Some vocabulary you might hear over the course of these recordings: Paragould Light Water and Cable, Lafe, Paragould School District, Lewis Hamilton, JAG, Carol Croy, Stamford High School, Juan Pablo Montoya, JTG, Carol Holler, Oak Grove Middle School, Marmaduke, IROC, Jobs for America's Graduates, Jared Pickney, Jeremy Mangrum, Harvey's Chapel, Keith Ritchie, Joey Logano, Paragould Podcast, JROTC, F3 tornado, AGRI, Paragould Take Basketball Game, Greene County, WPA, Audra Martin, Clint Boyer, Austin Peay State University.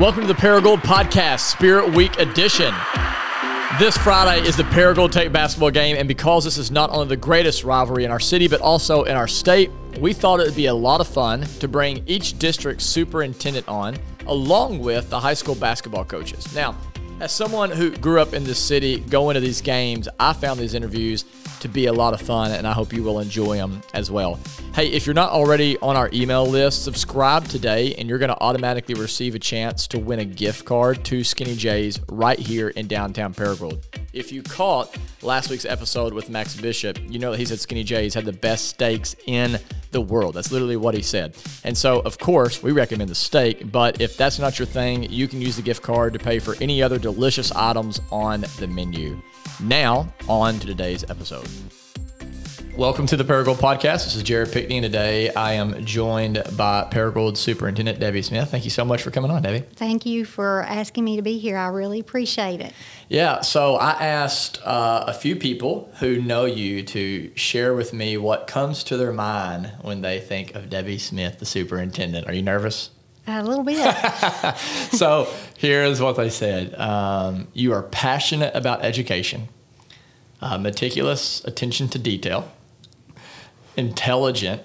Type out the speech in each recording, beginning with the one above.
Welcome to the Paragould Podcast, Spirit Week edition. This Friday is the Paragould Take Basketball Game, and because this is not only the greatest rivalry in our city, but also in our state, we thought it would be a lot of fun to bring each district superintendent on, along with the high school basketball coaches. Now, as someone who grew up in this city, going to these games, I found these interviews to be a lot of fun, and I hope you will enjoy them as well. Hey, if you're not already on our email list, subscribe today, and you're going to automatically receive a chance to win a gift card to Skinny Jays right here in downtown Paragould. If you caught last week's episode with Max Bishop, you know that he said Skinny Jays had the best steaks in the world. That's literally what he said. And so, of course, we recommend the steak, but if that's not your thing, you can use the gift card to pay for any other delicious items on the menu. Now, on to today's episode. Welcome to the Paragould Podcast. This is Jared Pickney, and today I am joined by Paragould Superintendent Debbie Smith. Thank you so much for coming on, Debbie. Thank you for asking me to be here. I really appreciate it. Yeah, so I asked a few people who know you to share with me what comes to their mind when they think of Debbie Smith, the superintendent. Are you nervous? A little bit. So here's what they said. You are passionate about education, meticulous attention to detail, intelligent,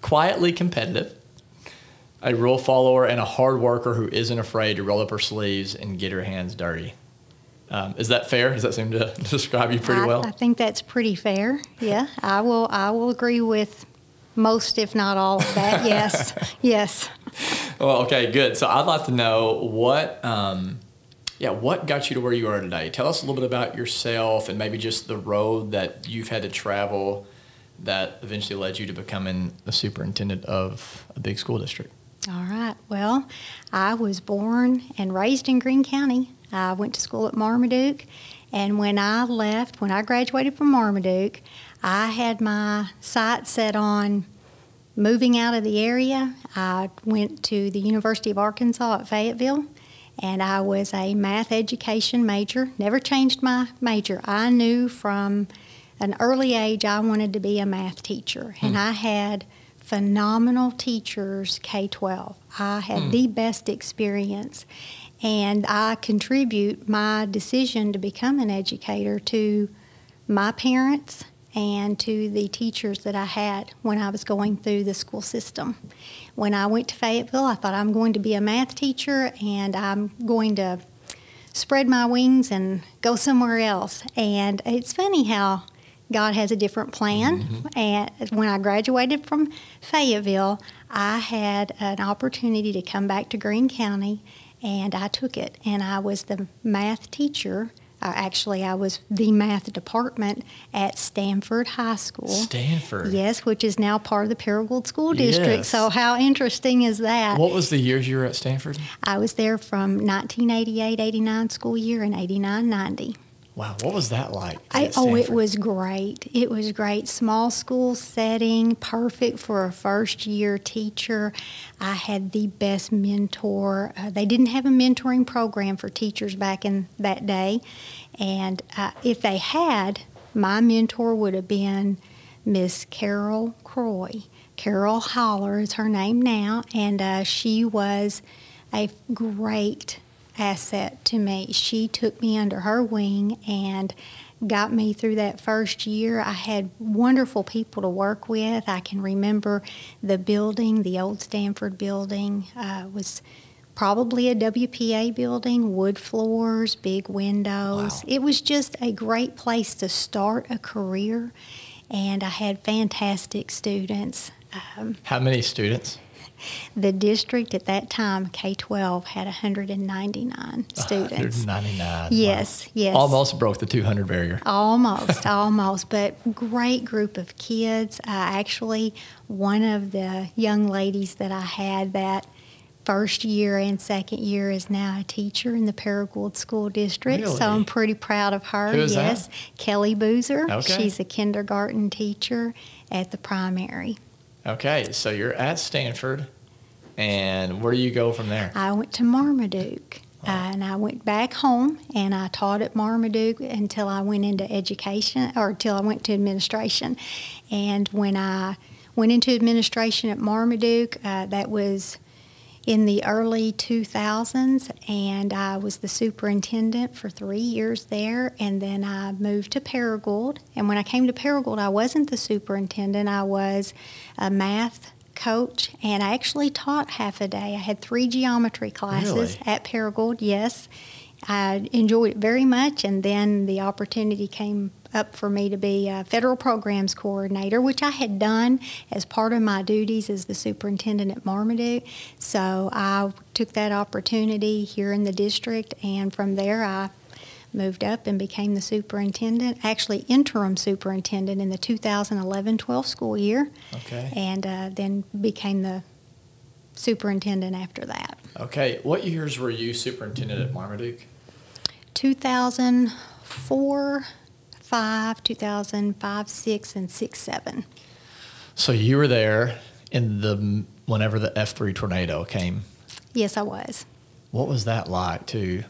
quietly competitive, a rule follower, and a hard worker who isn't afraid to roll up her sleeves and get her hands dirty. Is that fair? Does that seem to describe you pretty well? I think that's pretty fair. Yeah, I will agree with most, if not all of that. Yes, yes. Well, okay, good. So I'd like to know what got you to where you are today? Tell us a little bit about yourself and maybe just the road that you've had to travel that eventually led you to becoming a superintendent of a big school district. All right. Well, I was born and raised in Greene County. I went to school at Marmaduke, and when I graduated from Marmaduke, I had my sights set on moving out of the area. I went to the University of Arkansas at Fayetteville, and I was a math education major. Never changed my major. I knew from an early age I wanted to be a math teacher, and I had phenomenal teachers K-12. I had the best experience, and I contribute my decision to become an educator to my parents and to the teachers that I had when I was going through the school system. When I went to Fayetteville, I thought I'm going to be a math teacher and I'm going to spread my wings and go somewhere else. And it's funny how God has a different plan. Mm-hmm. And when I graduated from Fayetteville, I had an opportunity to come back to Greene County, and I took it. And I was the math teacher. Actually, I was the math department at Stamford High School. Stamford? Yes, which is now part of the Paragould School District. Yes. So how interesting is that? What was the years you were at Stamford? I was there from 1988-89 school year and 89-90. Wow, what was that like? It was great. It was great. Small school setting, perfect for a first-year teacher. I had the best mentor. They didn't have a mentoring program for teachers back in that day, and if they had, my mentor would have been Miss Carol Croy. Carol Holler is her name now, and she was a great asset to me. She took me under her wing and got me through that first year. I had wonderful people to work with. I can remember the building, the old Stamford building, was probably a WPA building, wood floors, big windows. Wow. It was just a great place to start a career, and I had fantastic students. How many students? The district at that time, K-12, had 199 students. 199. Yes, wow. Yes. Almost broke the 200 barrier. Almost. But great group of kids. Actually, one of the young ladies that I had that first year and second year is now a teacher in the Paragould School District. Really? So I'm pretty proud of her. Who is that? Kelly Boozer. Okay. She's a kindergarten teacher at the primary. Okay, so you're at Stamford, and where do you go from there? I went to Marmaduke, and I went back home, and I taught at Marmaduke until I went into education, or until I went to administration. And when I went into administration at Marmaduke, that was in the early 2000s, and I was the superintendent for 3 years there, and then I moved to Paragould. And when I came to Paragould, I wasn't the superintendent. I was a math coach, and I actually taught half a day. I had 3 geometry classes at Paragould, yes. I enjoyed it very much, and then the opportunity came up for me to be a federal programs coordinator, which I had done as part of my duties as the superintendent at Marmaduke. So I took that opportunity here in the district, and from there I moved up and became the superintendent, actually interim superintendent in the 2011-12 school year, and then became the superintendent after that. Okay. What years were you superintendent at Marmaduke? 2004, 5, 2005, 6, and 6, 7. So you were there in the whenever the F3 tornado came? Yes, I was. What was that like to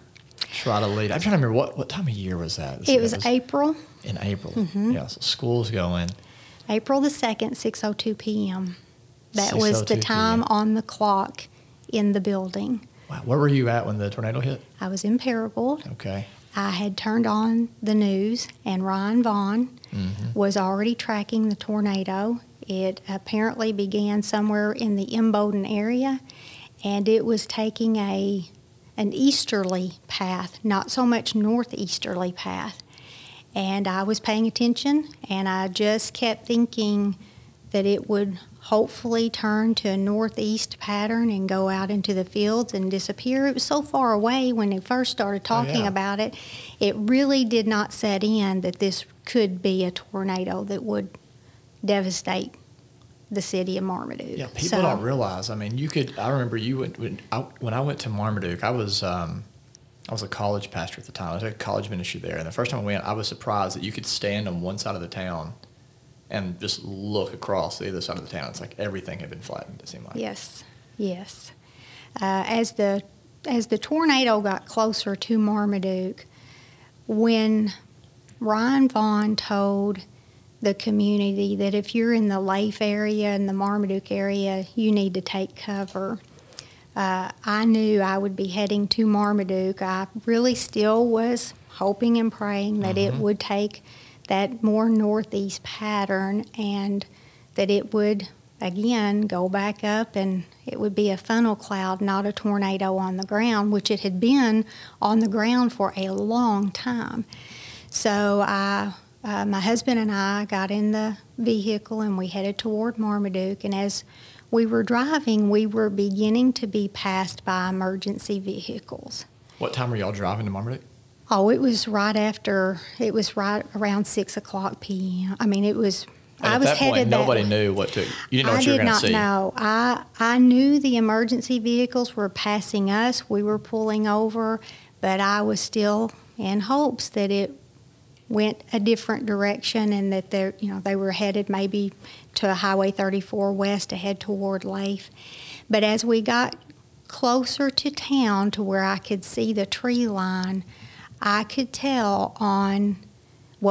try to lead? I'm trying to remember what time of year was that? It was April. In April. Mm-hmm. Yeah, so school's going. April the 2nd, 6:02 p.m. That was the time on the clock in the building. Wow. Where were you at when the tornado hit? I was in Paragould. Okay. I had turned on the news, and Ryan Vaughn was already tracking the tornado. It apparently began somewhere in the Imboden area, and it was taking an easterly path, not so much northeasterly path. And I was paying attention, and I just kept thinking that it would hopefully turn to a northeast pattern and go out into the fields and disappear. It was so far away when they first started talking about it. It really did not set in that this could be a tornado that would devastate the city of Marmaduke. Yeah, people don't realize. I mean, I remember you went when I went to Marmaduke. I was a college pastor at the time. I was a college ministry there, and the first time I went, I was surprised that you could stand on one side of the town and just look across the other side of the town. It's like everything had been flattened, it seemed like. Yes. As the tornado got closer to Marmaduke, when Ryan Vaughn told the community that if you're in the Lafe area and the Marmaduke area, you need to take cover, I knew I would be heading to Marmaduke. I really still was hoping and praying that it would take that more northeast pattern and that it would, again, go back up and it would be a funnel cloud, not a tornado on the ground, which it had been on the ground for a long time. So my husband and I got in the vehicle and we headed toward Marmaduke, and as we were driving, we were beginning to be passed by emergency vehicles. What time were y'all driving to Marmaduke? Oh, it was right around 6 o'clock p.m. I mean, nobody knew what to, you didn't know what you were going to see. I did not know. I knew the emergency vehicles were passing us. We were pulling over, but I was still in hopes that it went a different direction and that they were headed maybe to Highway 34 West to head toward Lafe. But as we got closer to town to where I could see the tree line, I could tell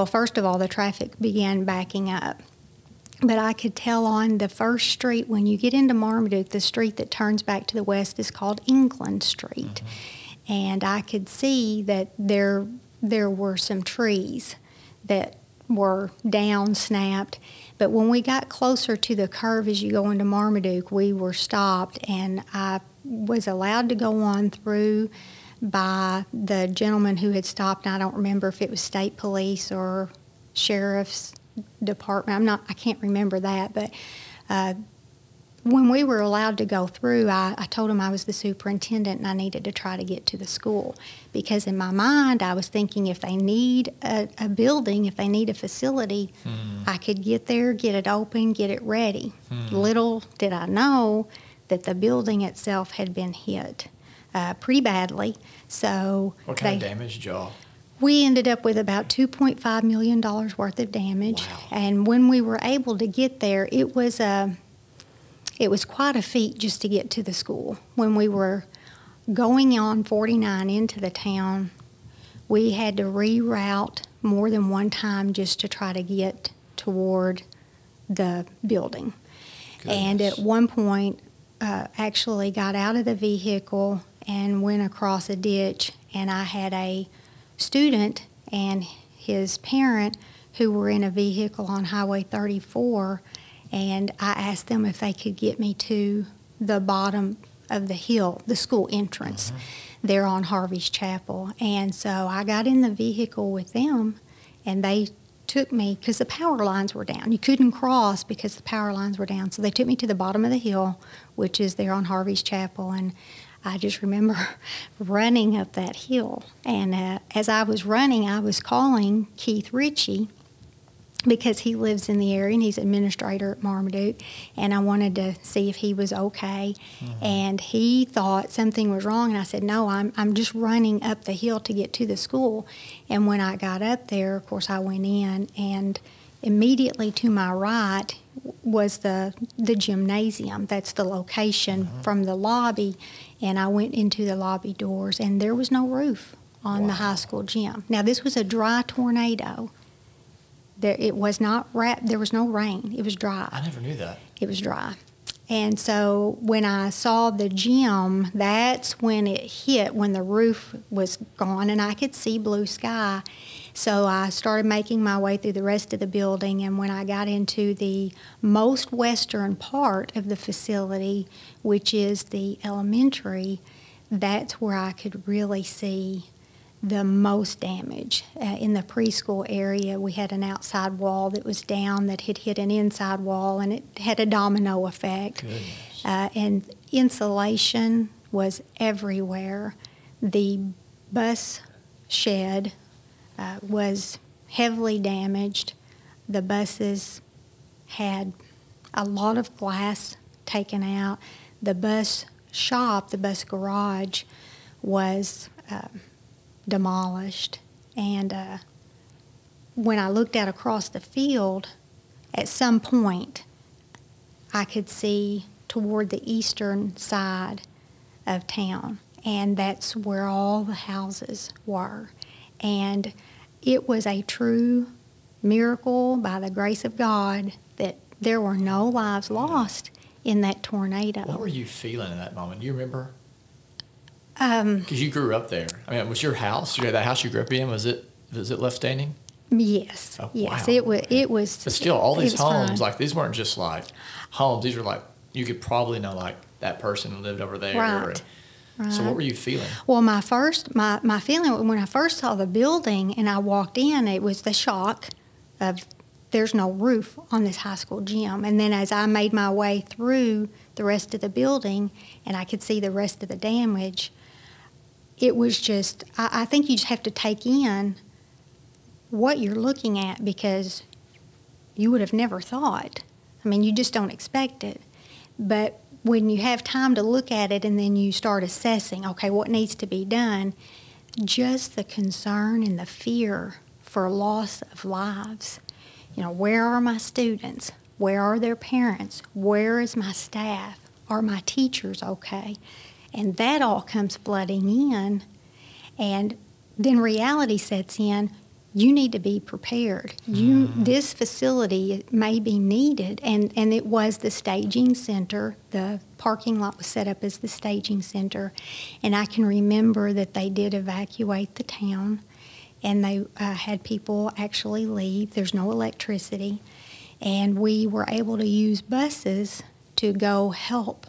first of all, the traffic began backing up. But I could tell on the first street, when you get into Marmaduke, the street that turns back to the west is called England Street. Mm-hmm. And I could see that there were some trees that were down, snapped. But when we got closer to the curve as you go into Marmaduke, we were stopped, and I was allowed to go on through by the gentleman who had stopped. And I don't remember if it was state police or sheriff's department. I can't remember that. But when we were allowed to go through, I told him I was the superintendent and I needed to try to get to the school, because in my mind I was thinking if they need a building, if they need a facility, I could get there, get it open, get it ready. Little did I know that the building itself had been hit. Pretty badly. So what kind of damage, y'all? We ended up with about $2.5 million worth of damage. Wow. And when we were able to get there, it was quite a feat just to get to the school. When we were going on 49 into the town, we had to reroute more than one time just to try to get toward the building. Goodness. And at one point, actually got out of the vehicle and went across a ditch, and I had a student and his parent who were in a vehicle on Highway 34, and I asked them if they could get me to the bottom of the hill, the school entrance there on Harvey's Chapel. And so I got in the vehicle with them, and they took me, because the power lines were down. You couldn't cross because the power lines were down. So they took me to the bottom of the hill, which is there on Harvey's Chapel, and I just remember running up that hill. And as I was running, I was calling Keith Ritchie, because he lives in the area and he's administrator at Marmaduke, and I wanted to see if he was okay. And he thought something was wrong, and I said, no, I'm just running up the hill to get to the school. And when I got up there, of course, I went in, and immediately to my right was the gymnasium. That's the location from the lobby, and I went into the lobby doors, and there was no roof on the high school gym. Now, this was a dry tornado. It was not wrapped. There was no rain. It was dry. I never knew that. It was dry. And so when I saw the gym, that's when it hit, when the roof was gone, and I could see blue sky. So I started making my way through the rest of the building, and when I got into the most western part of the facility, which is the elementary, that's where I could really see the most damage. In the preschool area, we had an outside wall that was down that had hit an inside wall, and it had a domino effect. And insulation was everywhere. The bus shed was heavily damaged. The buses had a lot of glass taken out. The bus shop, the bus garage, was demolished. And when I looked out across the field, at some point I could see toward the eastern side of town, and that's where all the houses were. And it was a true miracle by the grace of God that there were no lives lost in that tornado. What were you feeling in that moment? Do you remember? Because you grew up there. I mean, was your house, that house you grew up in, was it left standing? Yes. Oh, yes, wow. It was. But still, all these homes, like, these weren't just like homes. These were like, you could probably know, like, that person lived over there. Right. Right. So what were you feeling? Well, my feeling when I first saw the building and I walked in, it was the shock of there's no roof on this high school gym. And then as I made my way through the rest of the building and I could see the rest of the damage, it was just, I think you just have to take in what you're looking at, because you would have never thought. I mean, you just don't expect it. But when you have time to look at it and then you start assessing, okay, what needs to be done, just the concern and the fear for loss of lives. You know, where are my students? Where are their parents? Where is my staff? Are my teachers okay? And that all comes flooding in, and then reality sets in. You need to be prepared. This facility may be needed, and it was the staging center. The parking lot was set up as the staging center, and I can remember that they did evacuate the town, and they had people actually leave. There's no electricity, and we were able to use buses to go help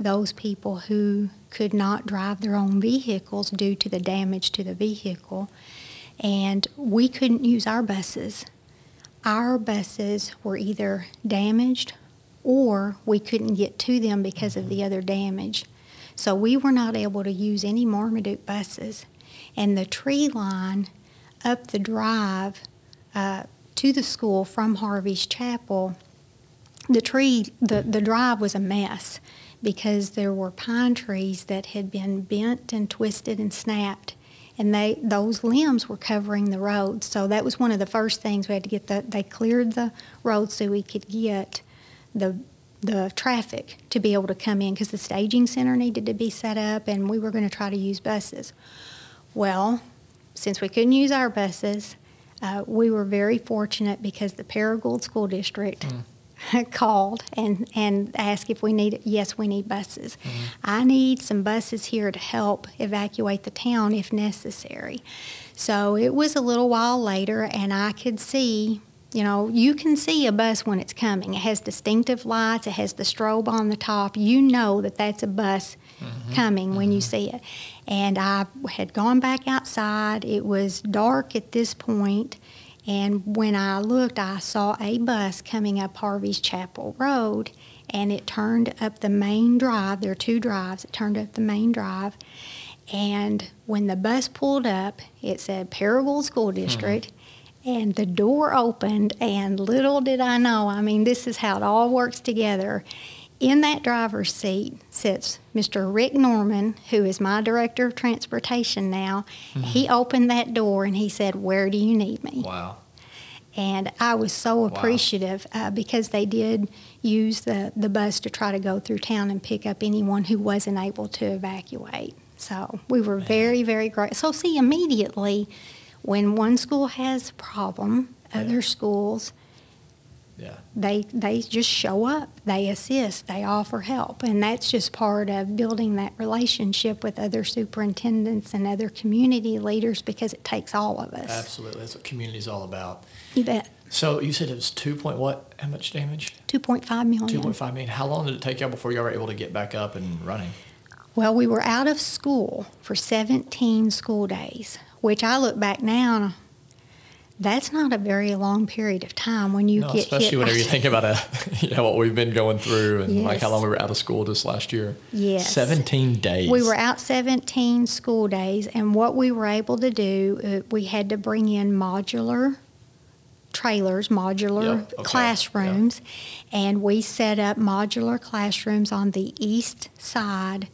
those people who could not drive their own vehicles due to the damage to the vehicle. And we couldn't use our buses. Our buses were either damaged or we couldn't get to them because of the other damage. So we were not able to use any Marmaduke buses. And the tree line up the drive to the school from Harvey's Chapel, the drive was a mess, because there were pine trees that had been bent and twisted and snapped, and those limbs were covering the road. So that was one of the first things we had to get. They cleared the road so we could get the traffic to be able to come in, because the staging center needed to be set up, and we were going to try to use buses. Well, since we couldn't use our buses, we were very fortunate because the Paragould School District called and asked if we needed. Yes, we need buses. Mm-hmm. I need some buses here to help evacuate the town if necessary. So it was a little while later, and I could see, you know, you can see a bus when it's coming. It has distinctive lights. It has the strobe on the top. You know that that's a bus mm-hmm. coming when mm-hmm. you see it. And I had gone back outside. It was dark at this point. And when I looked, I saw a bus coming up Harvey's Chapel Road, and it turned up the main drive. There are two drives. It turned up the main drive. And when the bus pulled up, it said Paragould School District, mm-hmm. and the door opened, and little did I know, I mean, this is how it all works together. In that driver's seat sits Mr. Rick Norman, who is my director of transportation now. Mm-hmm. He opened that door, and he said, "Where do you need me?" Wow. And I was so appreciative because they did use the bus to try to go through town and pick up anyone who wasn't able to evacuate. So we were very, very grateful. So see, immediately when one school has a problem, other schools, they just show up, they assist, they offer help. And that's just part of building that relationship with other superintendents and other community leaders, because it takes all of us. Absolutely. That's what community is all about. You bet. So you said it was how much damage? 2.5 million. 2.5 million. How long did it take y'all before y'all were able to get back up and running? Well, we were out of school for 17 school days, which I look back now, that's not a very long period of time when you get hit. Especially whenever you think about what we've been going through and like how long we were out of school just last year. Yes. 17 days. We were out 17 school days, and what we were able to do, we had to bring in modular trailers, classrooms, and we set up modular classrooms on the east side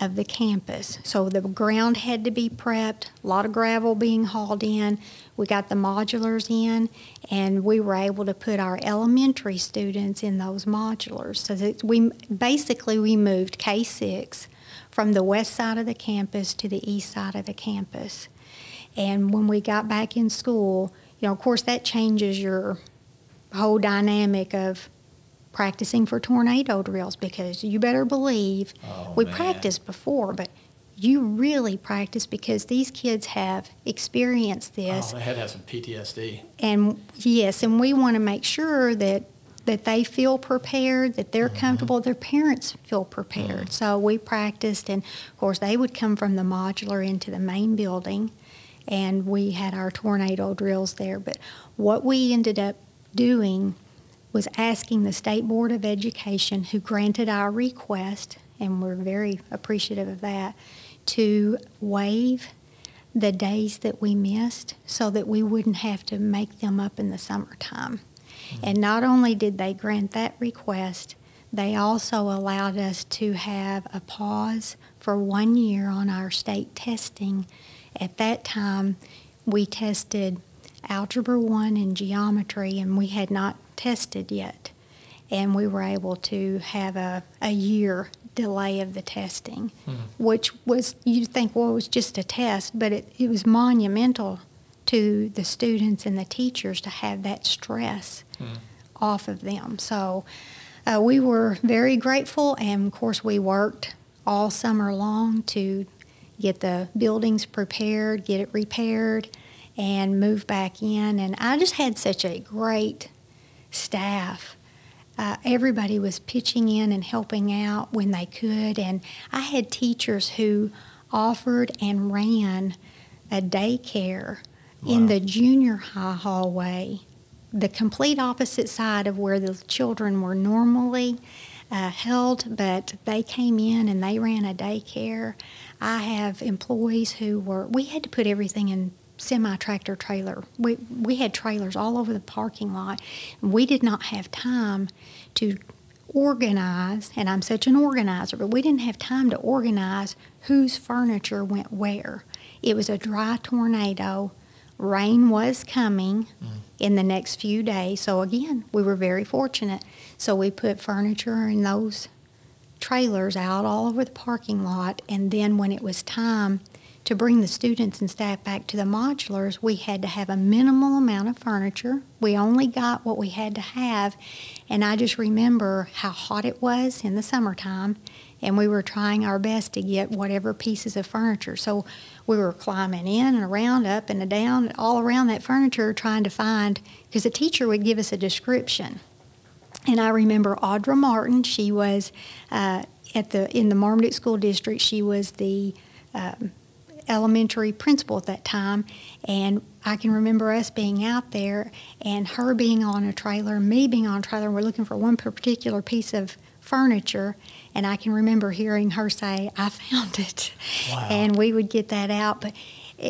of the campus. So the ground had to be prepped, a lot of gravel being hauled in. We got the modulars in, and we were able to put our elementary students in those modulars. So that we moved K-6 from the west side of the campus to the east side of the campus. And when we got back in school, you know, of course, that changes your whole dynamic of practicing for tornado drills, because you better believe we practiced before, but you really practice because these kids have experienced this. Oh, they had to have some PTSD. And yes, and we want to make sure that they feel prepared, that they're mm-hmm. comfortable, their parents feel prepared. Mm. So we practiced, and of course they would come from the modular into the main building, and we had our tornado drills there. But what we ended up doing was asking the State Board of Education, who granted our request, and we're very appreciative of that, to waive the days that we missed so that we wouldn't have to make them up in the summertime. Mm-hmm. And not only did they grant that request, they also allowed us to have a pause for 1 year on our state testing. At that time, we tested Algebra 1 and Geometry, and we had not tested yet, and we were able to have a year delay of the testing, which was, you think, well, it was just a test, but it was monumental to the students and the teachers to have that stress off of them. So we were very grateful, and of course we worked all summer long to get the buildings prepared, get it repaired, and move back in. And I just had such a great staff. Everybody was pitching in and helping out when they could, and I had teachers who offered and ran a daycare in the junior high hallway, the complete opposite side of where the children were normally held, but they came in and they ran a daycare. I have employees we had to put everything in semi-tractor trailer. We had trailers all over the parking lot. We did not have time to organize, and I'm such an organizer, but we didn't have time to organize whose furniture went where. It was a dry tornado. Rain was coming in the next few days. So again, we were very fortunate. So we put furniture in those trailers out all over the parking lot, and then when it was time to bring the students and staff back to the modulars, we had to have a minimal amount of furniture. We only got what we had to have, and I just remember how hot it was in the summertime, and we were trying our best to get whatever pieces of furniture. So we were climbing in and around, up and down, all around that furniture trying to find, because the teacher would give us a description. And I remember Audra Martin, she was in the Marmaduke School District, she was the elementary principal at that time, and I can remember us being out there and her being on a trailer, me being on a trailer, we're looking for one particular piece of furniture, and I can remember hearing her say, "I found it." Wow. And we would get that out, but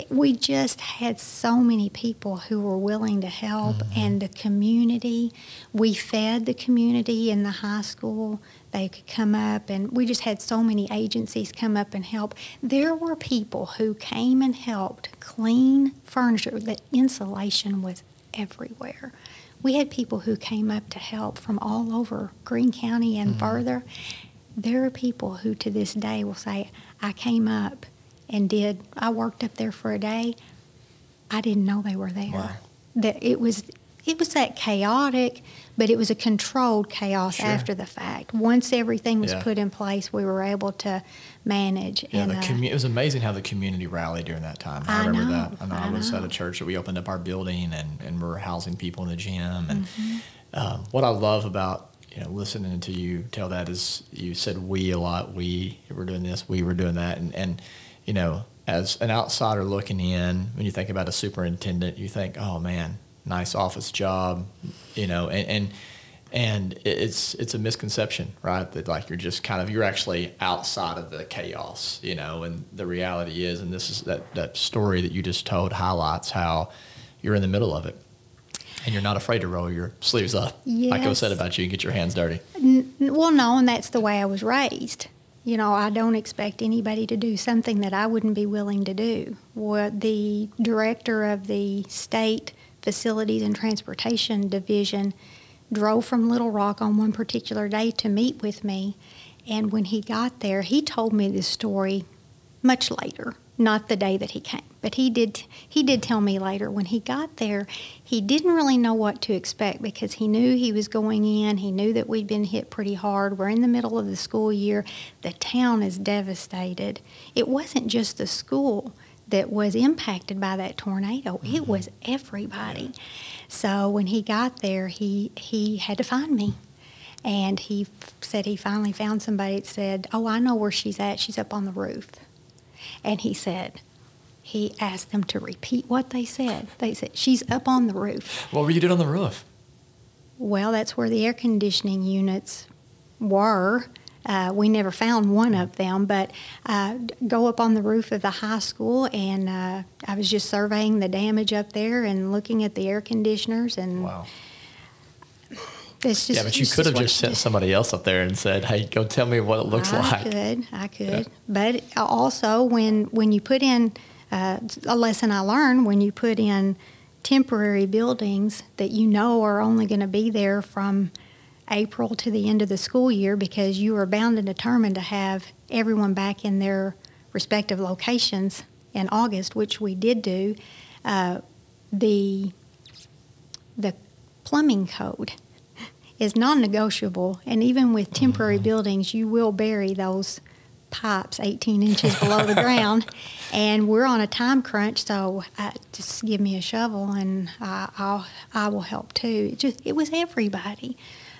we just had so many people who were willing to help, mm-hmm. and the community. We fed the community in the high school. They could come up, and we just had so many agencies come up and help. There were people who came and helped clean furniture. The insulation was everywhere. We had people who came up to help from all over Greene County and mm-hmm. further. There are people who to this day will say, "I came up and I worked up there for a day. I didn't know they were there." Wow. That it was that chaotic, but it was a controlled chaos, sure. after the fact. Once everything was put in place, we were able to manage. Yeah, and it was amazing how the community rallied during that time. I remember that. I was at a church that we opened up our building, and we were housing people in the gym. And mm-hmm. What I love about listening to you tell that is you said "we" a lot. We were doing this, we were doing that, and as an outsider looking in, when you think about a superintendent, you think, "Oh man, nice office job," and it's a misconception, right? That like you're actually outside of the chaos, and the reality is, and this is that story that you just told highlights how you're in the middle of it. And you're not afraid to roll your sleeves up, yes. like I said about you, and get your hands dirty. Well, no, and that's the way I was raised. I don't expect anybody to do something that I wouldn't be willing to do. What the director of the State Facilities and Transportation Division drove from Little Rock on one particular day to meet with me, and when he got there, he told me this story much later. Not the day that he came, but he did tell me later. When he got there, he didn't really know what to expect because he knew he was going in. He knew that we'd been hit pretty hard. We're in the middle of the school year. The town is devastated. It wasn't just the school that was impacted by that tornado. Mm-hmm. It was everybody. Yeah. So when he got there, he had to find me. And he said he finally found somebody that said, "Oh, I know where she's at. She's up on the roof." And he asked them to repeat what they said. They said, "She's up on the roof." What were you doing on the roof? Well, that's where the air conditioning units were. We never found one of them, but go up on the roof of the high school, and I was just surveying the damage up there and looking at the air conditioners. And wow. Yeah, but you could have just sent somebody else up there and said, "Hey, go tell me what it looks like." I could. Yeah. But also, when you put in, a lesson I learned, when you put in temporary buildings that are only going to be there from April to the end of the school year, because you are bound and determined to have everyone back in their respective locations in August, which we did do, the plumbing code is non-negotiable, and even with temporary mm-hmm. buildings, you will bury those pipes 18 inches below the ground, and we're on a time crunch, so just give me a shovel, and I will help too. It was everybody.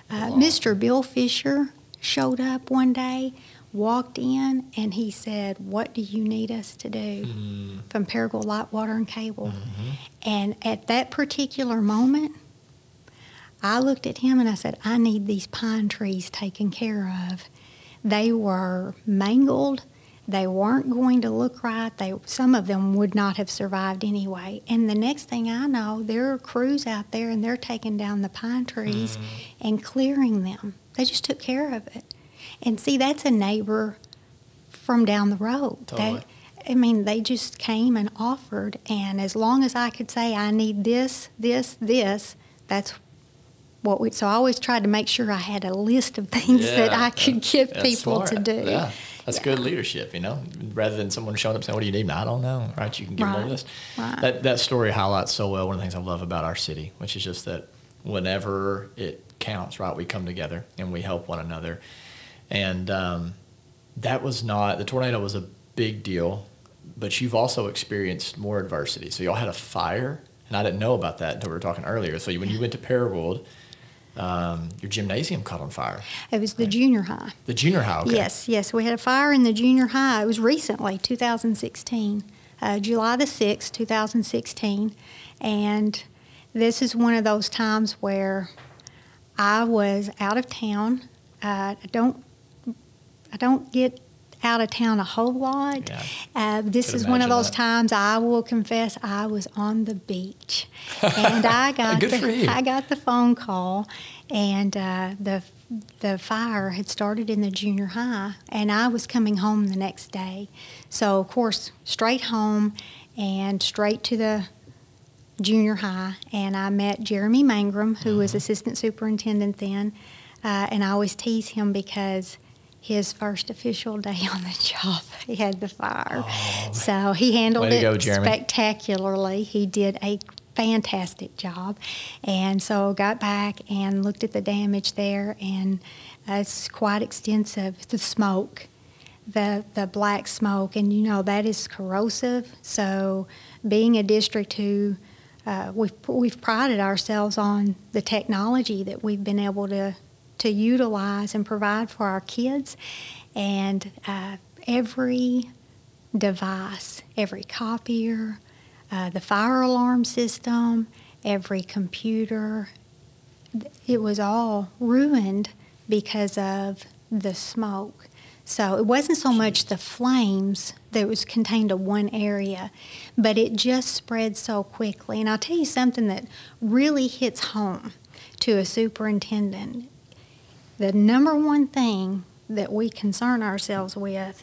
Mr. Bill Fisher showed up one day, walked in, and he said, "What do you need us to do?" Mm-hmm. From Paragould Light Water and Cable. Mm-hmm. And at that particular moment, I looked at him and I said, "I need these pine trees taken care of. They were mangled. They weren't going to look right. Some of them would not have survived anyway." And the next thing I know, there are crews out there, and they're taking down the pine trees mm-hmm. and clearing them. They just took care of it. And see, that's a neighbor from down the road. Totally. They just came and offered. And as long as I could say, "I need this, this, this," that's so I always tried to make sure I had a list of things that I could give people smart. To do. Yeah. That's good leadership, you know, rather than someone showing up saying, what do you need? I don't know. Right. You can give them a list. Right. That story highlights so well one of the things I love about our city, which is just that whenever it counts, right, we come together and we help one another. And the tornado was a big deal, but you've also experienced more adversity. So y'all had a fire, and I didn't know about that until we were talking earlier. So when you went to Paragould, your gymnasium caught on fire. It was the junior high. The junior high, okay. Yes. We had a fire in the junior high. It was recently, 2016, July the 6th, 2016. And this is one of those times where I was out of town. I don't get out of town a whole lot. Yeah. This is one of those times I will confess I was on the beach, and I got the phone call, and the fire had started in the junior high, and I was coming home the next day, so of course straight home and straight to the junior high, and I met Jeremy Mangrum, who was assistant superintendent then, and I always tease him because his first official day on the job, he had the fire. Oh, so he handled it spectacularly. He did a fantastic job. And so got back and looked at the damage there, and it's quite extensive. The smoke, the black smoke, and you know that is corrosive. So being a district who we've prided ourselves on the technology that we've been able to utilize and provide for our kids. And every device, every copier, the fire alarm system, every computer, it was all ruined because of the smoke. So it wasn't so much the flames that was contained to one area, but it just spread so quickly. And I'll tell you something that really hits home to a superintendent. The number one thing that we concern ourselves with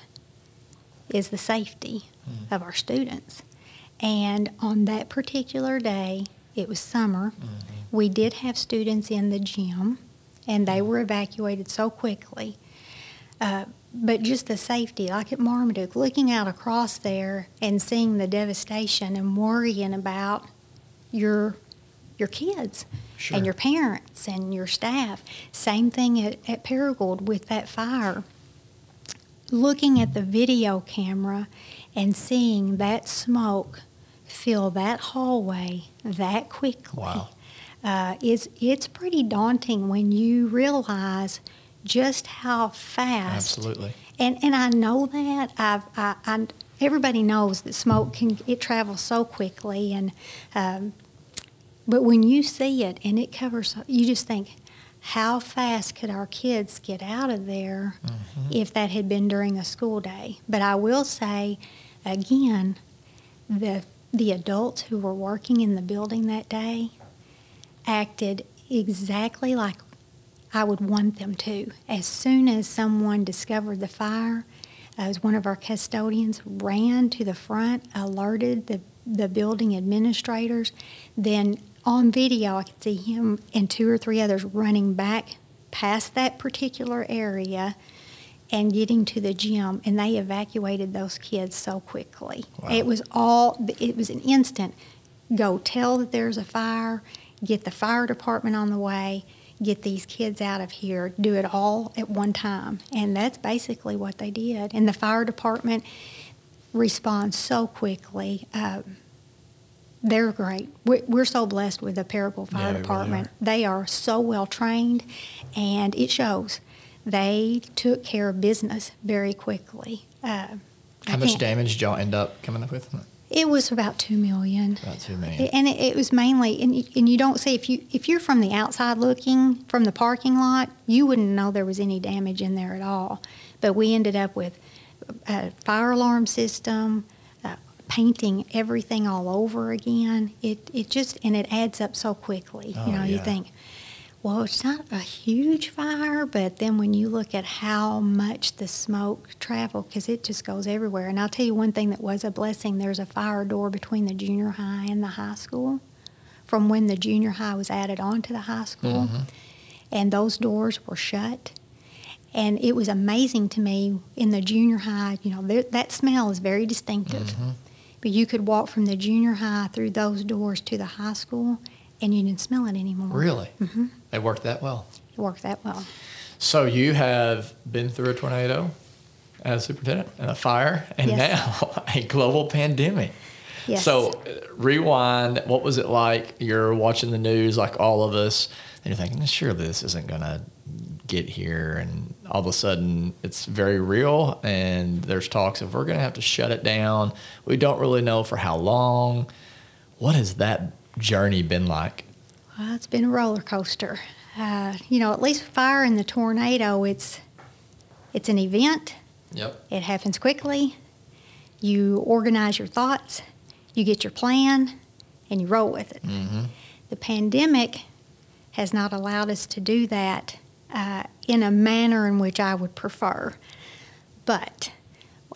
is the safety of our students. And on that particular day, it was summer, we did have students in the gym, and they were evacuated so quickly. But just the safety, like at Marmaduke, looking out across there and seeing the devastation and worrying about your kids and your parents and your staff. Same thing at Paragould with that fire. Looking at the video camera and seeing that smoke fill that hallway that quickly. Wow. It's pretty daunting when you realize just how fast. Absolutely. And I know that. Everybody knows that smoke it travels so quickly, and but when you see it and it covers, you just think, how fast could our kids get out of there if that had been during a school day? But I will say, again, the adults who were working in the building that day acted exactly like I would want them to. As soon as someone discovered the fire, as one of our custodians ran to the front, alerted the building administrators, then on video, I could see him and two or three others running back past that particular area and getting to the gym, and they evacuated those kids so quickly. Wow. It was an instant. Go tell that there's a fire, get the fire department on the way, get these kids out of here, do it all at one time. And that's basically what they did. And the fire department responds so quickly. They're great. We're so blessed with the Paragould Fire Department. They are so well trained, and it shows. They took care of business very quickly. How much damage did y'all end up coming up with? It was about $2 million. And it was mainly, and you don't see, if you're from the outside looking from the parking lot, you wouldn't know there was any damage in there at all. But we ended up with a fire alarm system, painting everything all over again. It adds up so quickly. You think, well, it's not a huge fire, but then when you look at how much the smoke traveled, because it just goes everywhere. And I'll tell you one thing that was a blessing. There's a fire door between the junior high and the high school from when the junior high was added on to the high school. And those doors were shut. And it was amazing to me in the junior high, you know, that smell is very distinctive. Mm-hmm. But you could walk from the junior high through those doors to the high school, and you didn't smell it anymore. Really? Mm-hmm. It worked that well? It worked that well. So you have been through a tornado as superintendent and a fire, and yes. Now a global pandemic. Yes. So rewind, what was it like? You're watching the news like all of us, and you're thinking, sure, this isn't going to get here, and all of a sudden it's very real, and there's talks of we're going to have to shut it down. We don't really know for how long. What has that journey been like? Well, it's been a roller coaster. You know, at least fire and the tornado, it's an event. Yep. It happens quickly. You organize your thoughts, you get your plan, and you roll with it. Mm-hmm. The pandemic has not allowed us to do that in a manner in which I would prefer. But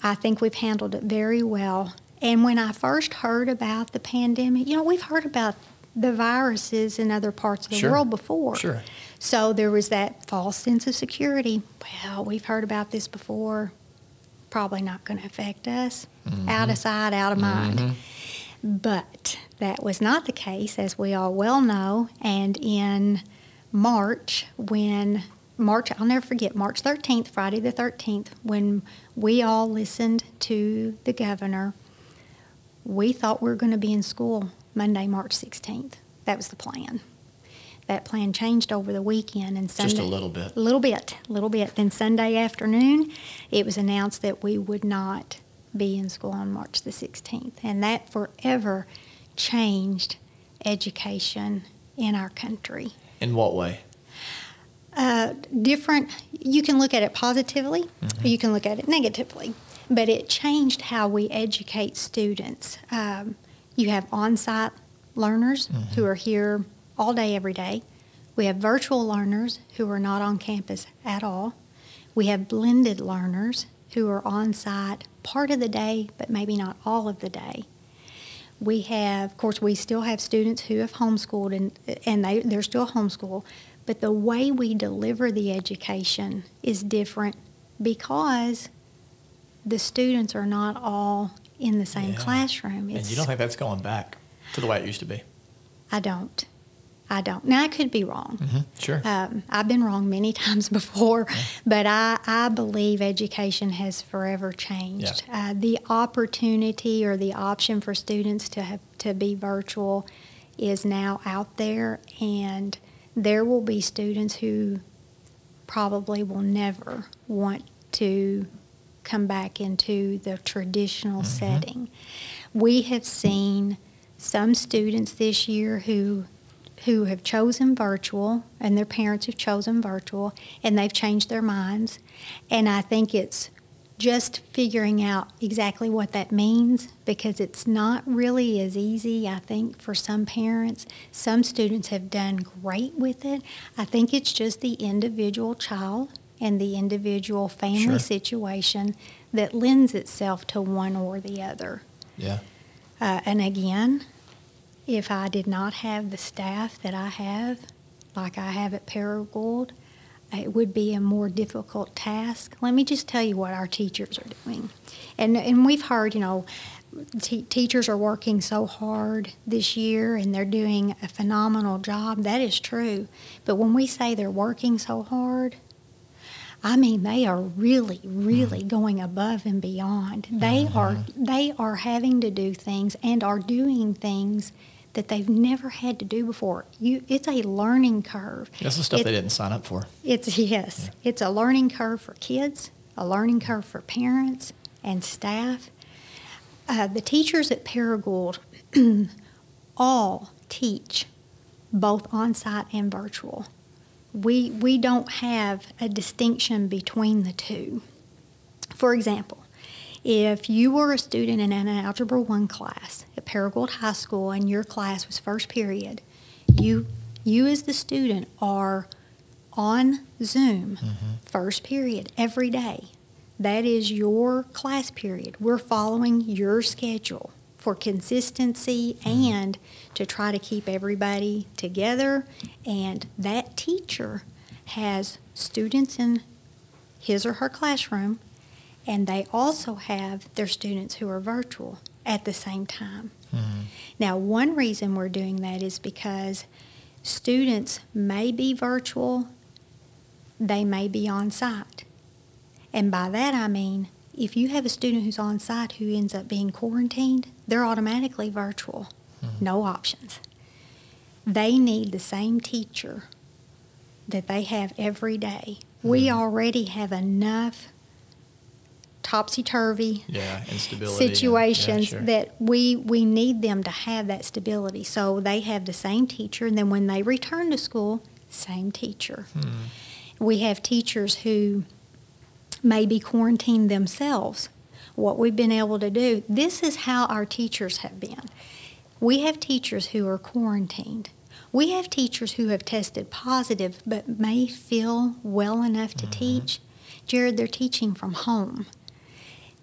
I think we've handled it very well. And when I first heard about the pandemic, you know, we've heard about the viruses in other parts of the world before. Sure. So there was that false sense of security. Well, we've heard about this before. Probably not going to affect us. Mm-hmm. Out of sight, out of mind. Mm-hmm. But that was not the case, as we all well know. And in I'll never forget, March 13th, Friday the 13th, when we all listened to the governor, we thought we were going to be in school Monday, March 16th. That was the plan. That plan changed over the weekend. And Sunday, just a little bit. A little bit. Then Sunday afternoon, it was announced that we would not be in school on March the 16th. And that forever changed education in our country. In what way? You can look at it positively, mm-hmm. or you can look at it negatively, but it changed how we educate students. You have on-site learners mm-hmm. who are here all day, every day. We have virtual learners who are not on campus at all. We have blended learners who are on-site part of the day, but maybe not all of the day. We have, of course, we still have students who have homeschooled, and they're still homeschooled, but the way we deliver the education is different because the students are not all in the same classroom. And you don't think that's going back to the way it used to be? I don't. Now, I could be wrong. Mm-hmm. Sure. I've been wrong many times before, but I believe education has forever changed. Yeah. The opportunity or the option for students to be virtual is now out there, and there will be students who probably will never want to come back into the traditional mm-hmm. setting. We have seen some students this year who have chosen virtual, and their parents have chosen virtual, and they've changed their minds. And I think it's just figuring out exactly what that means, because it's not really as easy, I think, for some parents. Some students have done great with it. I think it's just the individual child and the individual family sure. situation that lends itself to one or the other. Yeah. And again, if I did not have the staff that I have, like I have at Paragould, it would be a more difficult task. Let me just tell you what our teachers are doing. And we've heard, you know, teachers are working so hard this year and they're doing a phenomenal job. That is true. But when we say they're working so hard, I mean, they are really, really mm-hmm. going above and beyond. They mm-hmm. are having to do things and are doing things that they've never had to do before. It's a learning curve. That's the stuff they didn't sign up for. It's a learning curve for kids, a learning curve for parents and staff. The teachers at Paragould all teach both on-site and virtual. We don't have a distinction between the two. For example, if you were a student in an Algebra 1 class at Paragould High School and your class was first period, you as the student are on Zoom mm-hmm. first period every day. That is your class period. We're following your schedule for consistency and to try to keep everybody together. And that teacher has students in his or her classroom, and they also have their students who are virtual at the same time. Mm-hmm. Now, one reason we're doing that is because students may be virtual, they may be on site. And by that I mean, if you have a student who's on site who ends up being quarantined, they're automatically virtual. Mm-hmm. No options. They need the same teacher that they have every day. Mm-hmm. We already have enough topsy-turvy instability situations that we need them to have that stability. So they have the same teacher, and then when they return to school, same teacher. Mm-hmm. We have teachers who may be quarantined themselves. What we've been able to do, this is how our teachers have been. We have teachers who are quarantined. We have teachers who have tested positive but may feel well enough to mm-hmm. teach. Jared, they're teaching from home.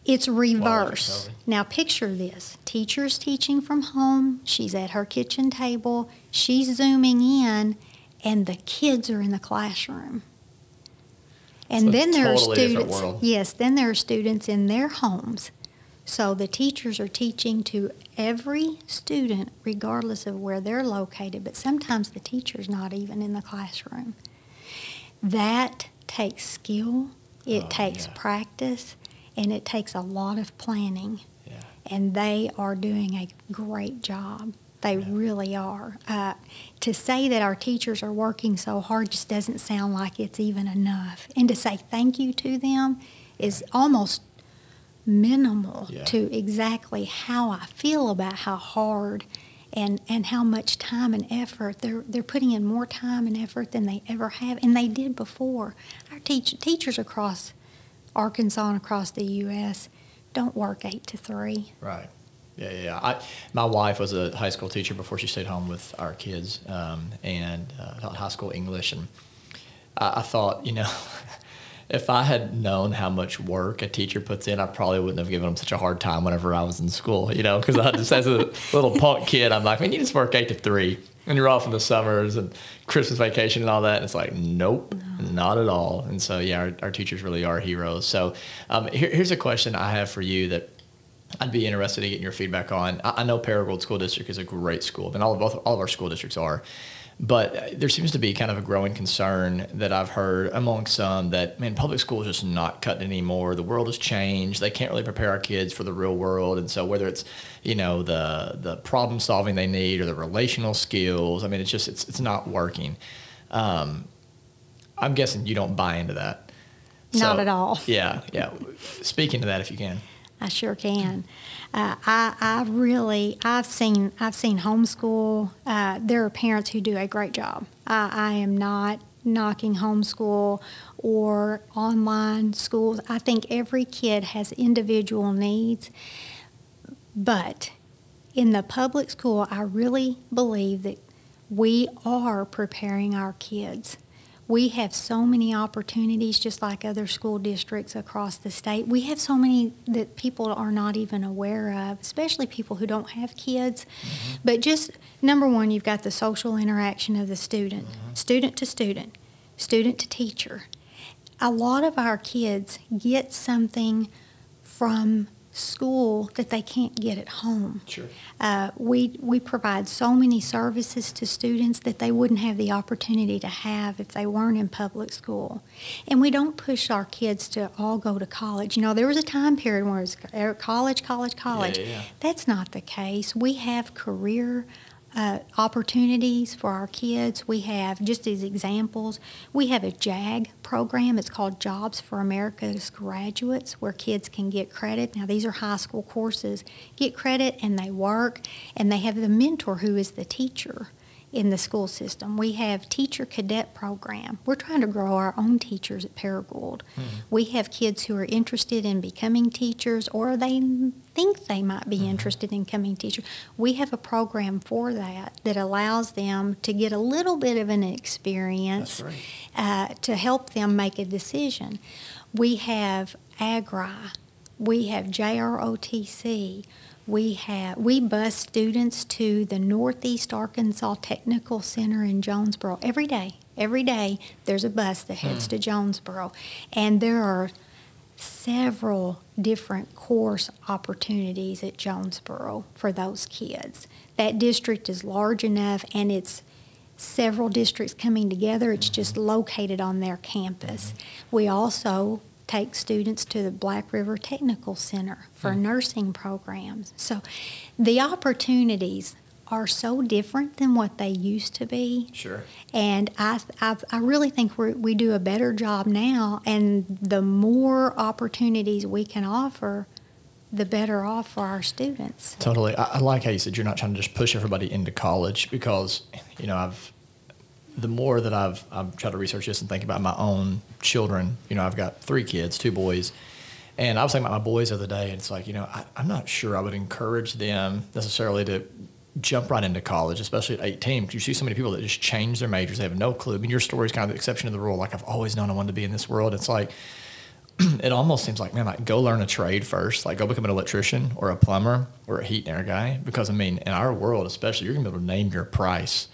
It's reverse. Now picture this. Teacher's teaching from home. She's at her kitchen table. She's zooming in, and the kids are in the classroom. And so then there are students. Yes, then there are students in their homes. So the teachers are teaching to every student regardless of where they're located, but sometimes the teacher's not even in the classroom. That takes skill, it takes practice, and it takes a lot of planning. Yeah. And they are doing a great job. They really are. To say that our teachers are working so hard just doesn't sound like it's even enough. And to say thank you to them is almost minimal to exactly how I feel about how hard and how much time and effort. They're putting in more time and effort than they ever have, and they did before. Our teachers across Arkansas and across the U.S. don't work 8 to 3. Right. Yeah. My wife was a high school teacher before she stayed home with our kids, and taught high school English. And I thought, if I had known how much work a teacher puts in, I probably wouldn't have given them such a hard time whenever I was in school, because I just as a little punk kid, I'm like, man, you just work 8 to 3, and you're off in the summers and Christmas vacation and all that. And it's like, nope, not at all. And so, our teachers really are heroes. So here's a question I have for you that I'd be interested in getting your feedback on. I know Paragould School District is a great school, and all of our school districts are. But there seems to be kind of a growing concern that I've heard among some that, public school is just not cutting anymore. The world has changed. They can't really prepare our kids for the real world. And so whether it's, the problem solving they need or the relational skills, it's just it's not working. I'm guessing you don't buy into that. Not at all. Yeah. Speaking to that, if you can. I sure can. I've seen homeschool. There are parents who do a great job. I am not knocking homeschool or online schools. I think every kid has individual needs. But in the public school, I really believe that we are preparing our kids. We have so many opportunities, just like other school districts across the state. We have so many that people are not even aware of, especially people who don't have kids. Mm-hmm. But just, number one, you've got the social interaction of the student, mm-hmm. student to student, student to teacher. A lot of our kids get something from school that they can't get at home. Sure. We provide so many services to students that they wouldn't have the opportunity to have if they weren't in public school. And we don't push our kids to all go to college. There was a time period where it was college. Yeah. That's not the case. We have career opportunities for our kids. We have, just as examples, we have a JAG program. It's called Jobs for America's Graduates, where kids can get credit. Now, these are high school courses. Get credit, and they work, and they have the mentor who is the teacher in the school system. We have teacher cadet program. We're trying to grow our own teachers at Paragould. Mm-hmm. We have kids who are interested in becoming teachers, or they think they might be mm-hmm. interested in becoming teachers. We have a program for that allows them to get a little bit of an experience to help them make a decision. We have AGRI. We have JROTC. We bus students to the Northeast Arkansas Technical Center in Jonesboro every day. Every day there's a bus that heads to Jonesboro, and there are several different course opportunities at Jonesboro for those kids. That district is large enough, and it's several districts coming together. It's just located on their campus. We also take students to the Black River Technical Center for nursing programs. So the opportunities are so different than what they used to be. Sure. And I really think we do a better job now, and the more opportunities we can offer, the better off for our students. Totally. I like how you said you're not trying to just push everybody into college, because, you know, the more that I've tried to research this and think about my own children, you know, I've got 3 kids, 2 boys. And I was thinking about my boys the other day, and it's like, you know, I'm not sure I would encourage them necessarily to jump right into college, especially at 18, because you see so many people that just change their majors. They have no clue. I mean, your story is kind of the exception to the rule. Like, I've always known I wanted to be in this world. It's like, it almost seems like, man, like, go learn a trade first. Like, go become an electrician or a plumber or a heat and air guy. Because, I mean, in our world especially, you're going to be able to name your price,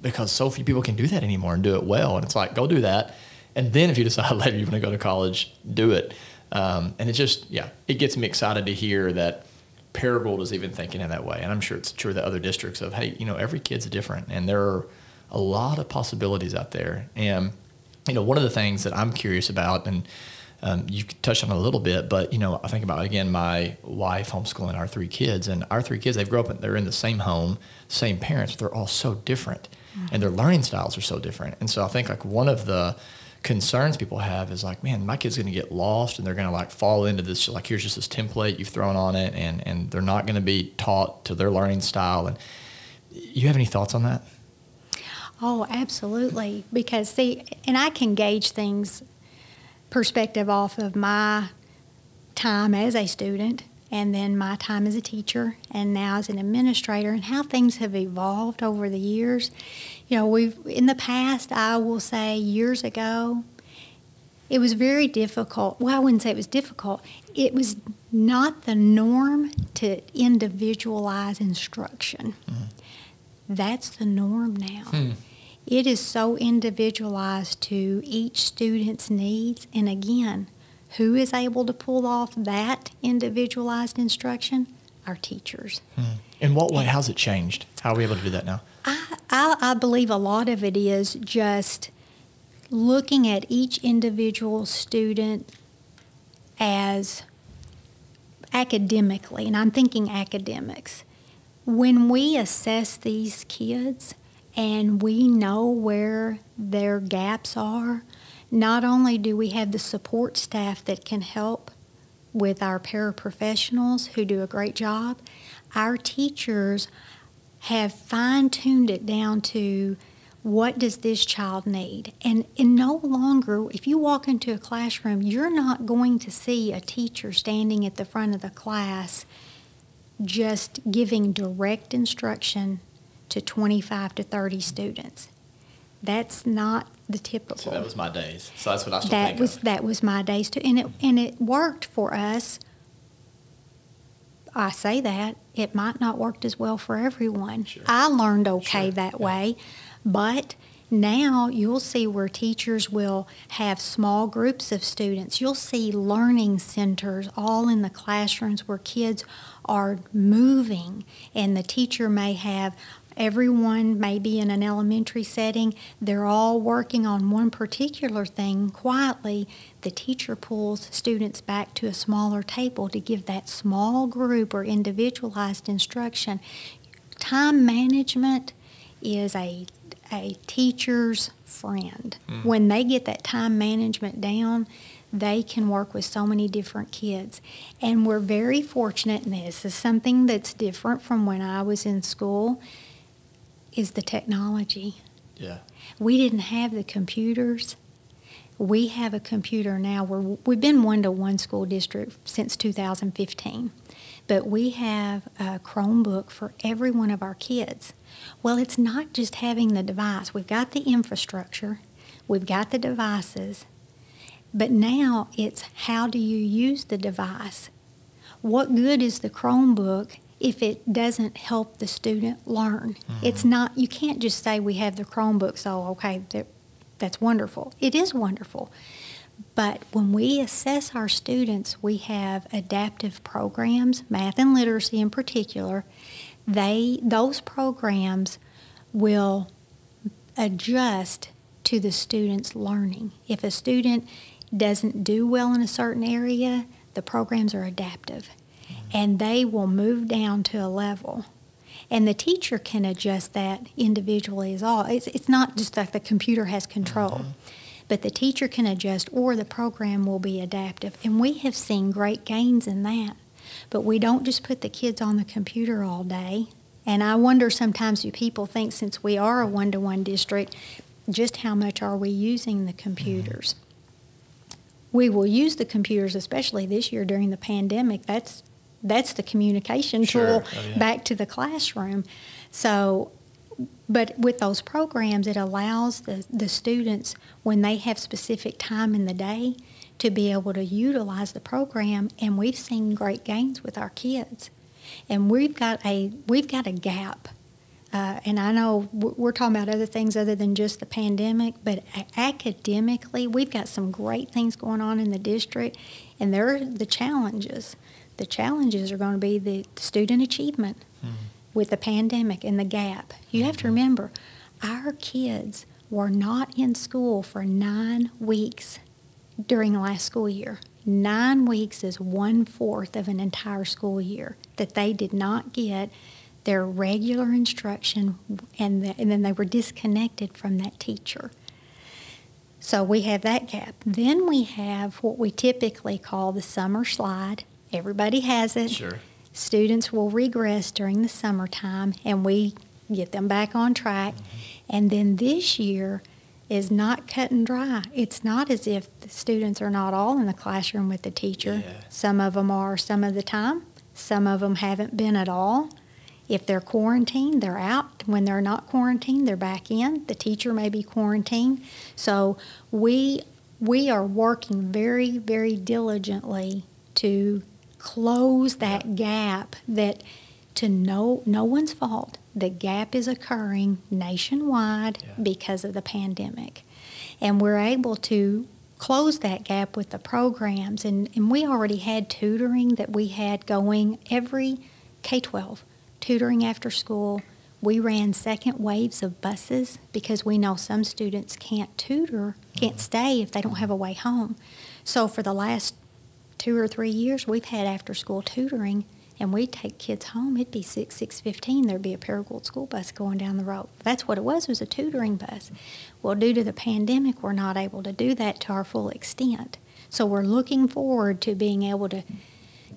because so few people can do that anymore and do it well. And it's like, go do that. And then if you decide later you want to go to college, do it. And it just, yeah, it gets me excited to hear that Paragould is even thinking in that way. And I'm sure it's true of the other districts of, hey, you know, every kid's different. And there are a lot of possibilities out there. And, you know, one of the things that I'm curious about, and you touched on it a little bit, but, you know, I think about, again, my wife homeschooling our 3 kids. And our 3 kids, they've grown up, and they're in the same home, same parents, but they're all so different. And their learning styles are so different. And so I think, like, one of the concerns people have is like, man, my kid's going to get lost, and they're going to, like, fall into this, like, here's just this template you've thrown on it, and they're not going to be taught to their learning style. And you have any thoughts on that? Oh, absolutely. Because, see, and I can gauge things perspective off of my time as a student, and then my time as a teacher, and now as an administrator, and how things have evolved over the years. You know, we've, in the past, I will say years ago, it was very difficult. Well, I wouldn't say it was difficult. It was not the norm to individualize instruction. That's the norm now. It is so individualized to each student's needs. And again, who is able to pull off that individualized instruction? Our teachers. In what way? How's it changed? How are we able to do that now? I believe a lot of it is just looking at each individual student as academically, and I'm thinking academics. When we assess these kids, and we know where their gaps are, not only do we have the support staff that can help with our paraprofessionals who do a great job, our teachers have fine-tuned it down to what does this child need. And no longer, if you walk into a classroom, you're not going to see a teacher standing at the front of the class just giving direct instruction to 25 to 30 students. That's not the typical. So that was my days. So that's what I still think of. That was my days too. And it worked for us. I say that. It might not worked as well for everyone. Sure. I learned okay that way. But now you'll see where teachers will have small groups of students. You'll see learning centers all in the classrooms where kids are moving, and the teacher may have everyone may be in an elementary setting. They're all working on one particular thing quietly. The teacher pulls students back to a smaller table to give that small group or individualized instruction. Time management is a teacher's friend. When they get that time management down, they can work with so many different kids. And we're very fortunate, and this is something that's different from when I was in school, is the technology. Yeah. We didn't have the computers. We have a computer now. We've been one-to-one school district since 2015, but we have a Chromebook for every one of our kids. Well, it's not just having the device. We've got the infrastructure. We've got the devices. But now it's how do you use the device? What good is the Chromebook if it doesn't help the student learn. Mm-hmm. It's not, you can't just say we have the Chromebook, so okay, that's wonderful. It is wonderful. But when we assess our students, we have adaptive programs, math and literacy in particular. Those programs will adjust to the student's learning. If a student doesn't do well in a certain area, the programs are adaptive, and they will move down to a level. And the teacher can adjust that individually as all. It's not just like the computer has control, mm-hmm. but the teacher can adjust, or the program will be adaptive. And we have seen great gains in that. But we don't just put the kids on the computer all day. And I wonder sometimes, do people think, since we are a one-to-one district, just how much are we using the computers? Mm-hmm. We will use the computers, especially this year during the pandemic. That's the communication sure. tool oh, yeah. back to the classroom. So, but with those programs, it allows the students, when they have specific time in the day, to be able to utilize the program, and we've seen great gains with our kids. And we've got a gap. And I know we're talking about other things other than just the pandemic, but academically, we've got some great things going on in the district, and there are the challenges. The challenges are going to be the student achievement mm-hmm. with the pandemic and the gap. You mm-hmm. have to remember, our kids were not in school for 9 weeks during last school year. 9 weeks is 1/4 of an entire school year that they did not get their regular instruction, and then they were disconnected from that teacher. So we have that gap. Then we have what we typically call the summer slide. Everybody has it. Sure. Students will regress during the summertime, and we get them back on track. Mm-hmm. And then this year is not cut and dry. It's not as if the students are not all in the classroom with the teacher. Yeah. Some of them are some of the time. Some of them haven't been at all. If they're quarantined, they're out. When they're not quarantined, they're back in. The teacher may be quarantined. So we are working very, very diligently to close that gap, that to no one's fault, the gap is occurring nationwide because of the pandemic. And we're able to close that gap with the programs. And we already had tutoring that we had going every K-12, tutoring after school. We ran second waves of buses because we know some students can't tutor, can't stay if they don't have a way home. So for the last 2 or 3 years, we've had after-school tutoring, and we take kids home. It'd be 6:15. There'd be a Paragould school bus going down the road. That's what it was a tutoring bus. Well, due to the pandemic, we're not able to do that to our full extent. So we're looking forward to being able to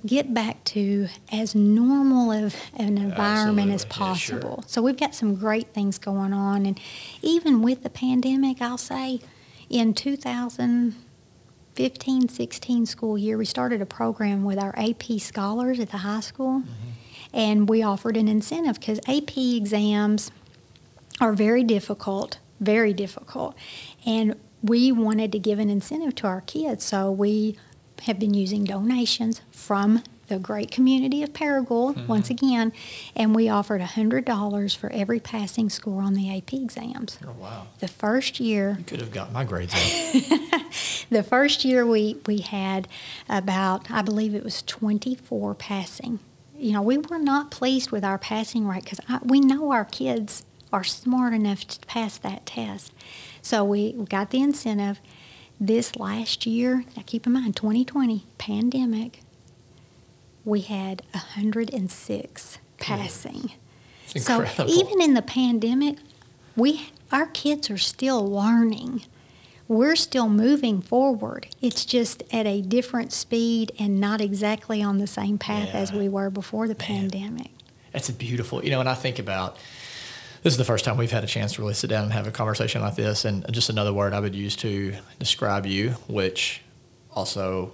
get back to as normal of an environment as possible. Yeah, sure. So we've got some great things going on. And even with the pandemic, I'll say in 2015-16 school year, we started a program with our AP scholars at the high school, mm-hmm. and we offered an incentive because AP exams are very difficult, and we wanted to give an incentive to our kids, so we have been using donations from the great community of Paragould, mm-hmm. once again, and we offered $100 for every passing score on the AP exams. Oh, wow. The first year... You could have got my grades up. The first year we had about, I believe it was 24 passing. You know, we were not pleased with our passing rate because we know our kids are smart enough to pass that test. So we got the incentive. This last year, now keep in mind, 2020, pandemic, we had 106 passing. It's so incredible. Even in the pandemic, our kids are still learning. We're still moving forward. It's just at a different speed and not exactly on the same path as we were before the pandemic. That's beautiful. You know, and I think about, this is the first time we've had a chance to really sit down and have a conversation like this. And just another word I would use to describe you, which also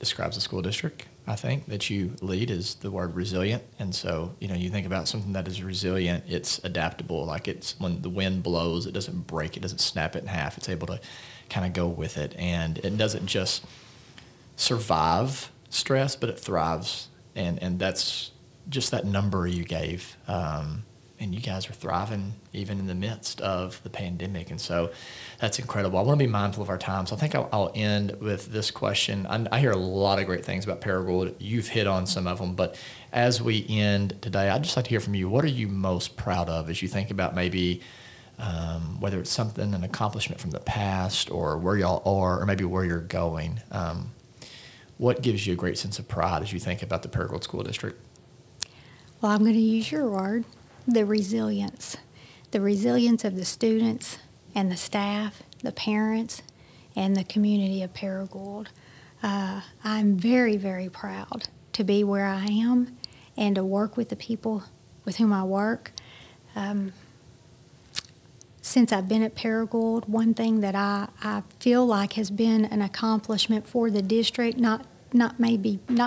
describes the school district, I think, that you lead, is the word resilient. And so, you know, you think about something that is resilient, it's adaptable. Like, it's when the wind blows, it doesn't break, it doesn't snap it in half. It's able to kind of go with it. And it doesn't just survive stress, but it thrives. And that's just that number you gave, and you guys are thriving even in the midst of the pandemic. And so that's incredible. I want to be mindful of our time. So I think I'll end with this question. I hear a lot of great things about Paragould. You've hit on some of them. But as we end today, I'd just like to hear from you. What are you most proud of as you think about maybe whether it's something, an accomplishment from the past, or where y'all are, or maybe where you're going? What gives you a great sense of pride as you think about the Paragould School District? Well, I'm going to use your word. The resilience of the students and the staff, the parents, and the community of Paragould. I'm very, very proud to be where I am and to work with the people with whom I work. Since I've been at Paragould, one thing that I feel like has been an accomplishment for the district, not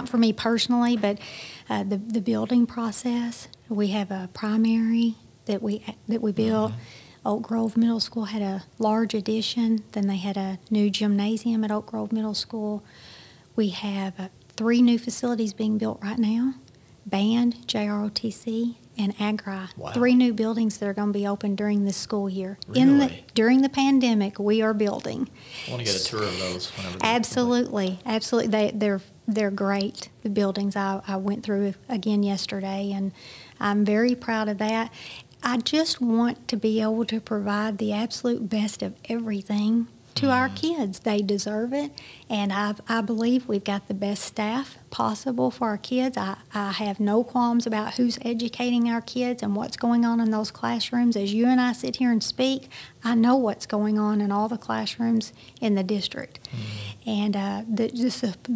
for me personally, but the building process. We have a primary that we built. Mm-hmm. Oak Grove Middle School had a large addition. Then they had a new gymnasium at Oak Grove Middle School. We have 3 new facilities being built right now, band, JROTC, and Agri. Wow. 3 new buildings that are going to be open during this school year. Really? During the pandemic, we are building. I want to get a tour of those. Absolutely. They're great, the buildings. I went through again yesterday, and I'm very proud of that. I just want to be able to provide the absolute best of everything to our kids. They deserve it, and I believe we've got the best staff possible for our kids. I have no qualms about who's educating our kids and what's going on in those classrooms. As you and I sit here and speak, I know what's going on in all the classrooms in the district. Mm-hmm. And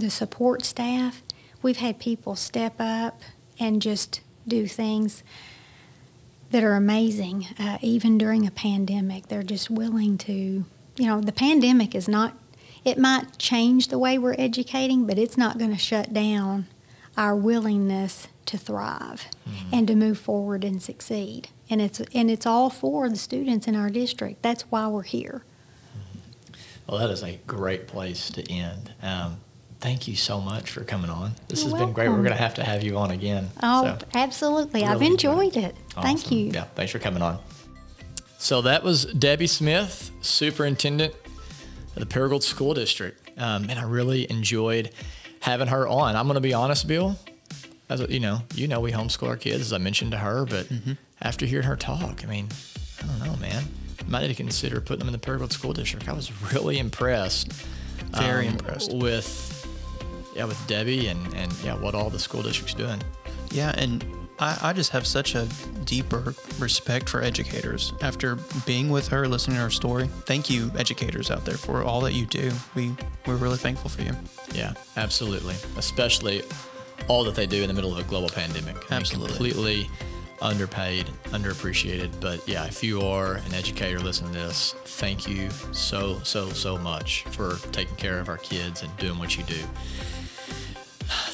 the support staff, we've had people step up and just do things that are amazing, even during a pandemic. They're just willing to... the pandemic is not, it might change the way we're educating, but it's not going to shut down our willingness to thrive and to move forward and succeed. And it's all for the students in our district. That's why we're here. Well, that is a great place to end. Thank you so much for coming on. You're welcome. This has been great. We're going to have you on again. Oh, so, absolutely. Really, I've enjoyed it. Awesome. Thank you. Yeah, thanks for coming on. So that was Debbie Smith, superintendent of the Paragould School District. And I really enjoyed having her on. I'm going to be honest, Bill, as you know, we homeschool our kids, as I mentioned to her, but after hearing her talk, I don't know, man, might need to consider putting them in the Paragould School District. I was really impressed. Very impressed. With Debbie and what all the school district's doing. Yeah, and I just have such a deeper respect for educators after being with her, listening to her story. Thank you, educators out there, for all that you do. We're really thankful for you. Yeah, absolutely. Especially all that they do in the middle of a global pandemic. Absolutely. Completely underpaid, underappreciated. But yeah, if you are an educator listening to this, thank you so, so, so much for taking care of our kids and doing what you do.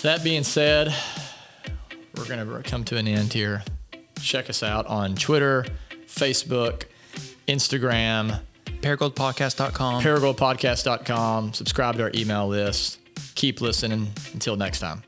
That being said, we're going to come to an end here. Check us out on Twitter, Facebook, Instagram. ParagoldPodcast.com. Subscribe to our email list. Keep listening. Until next time.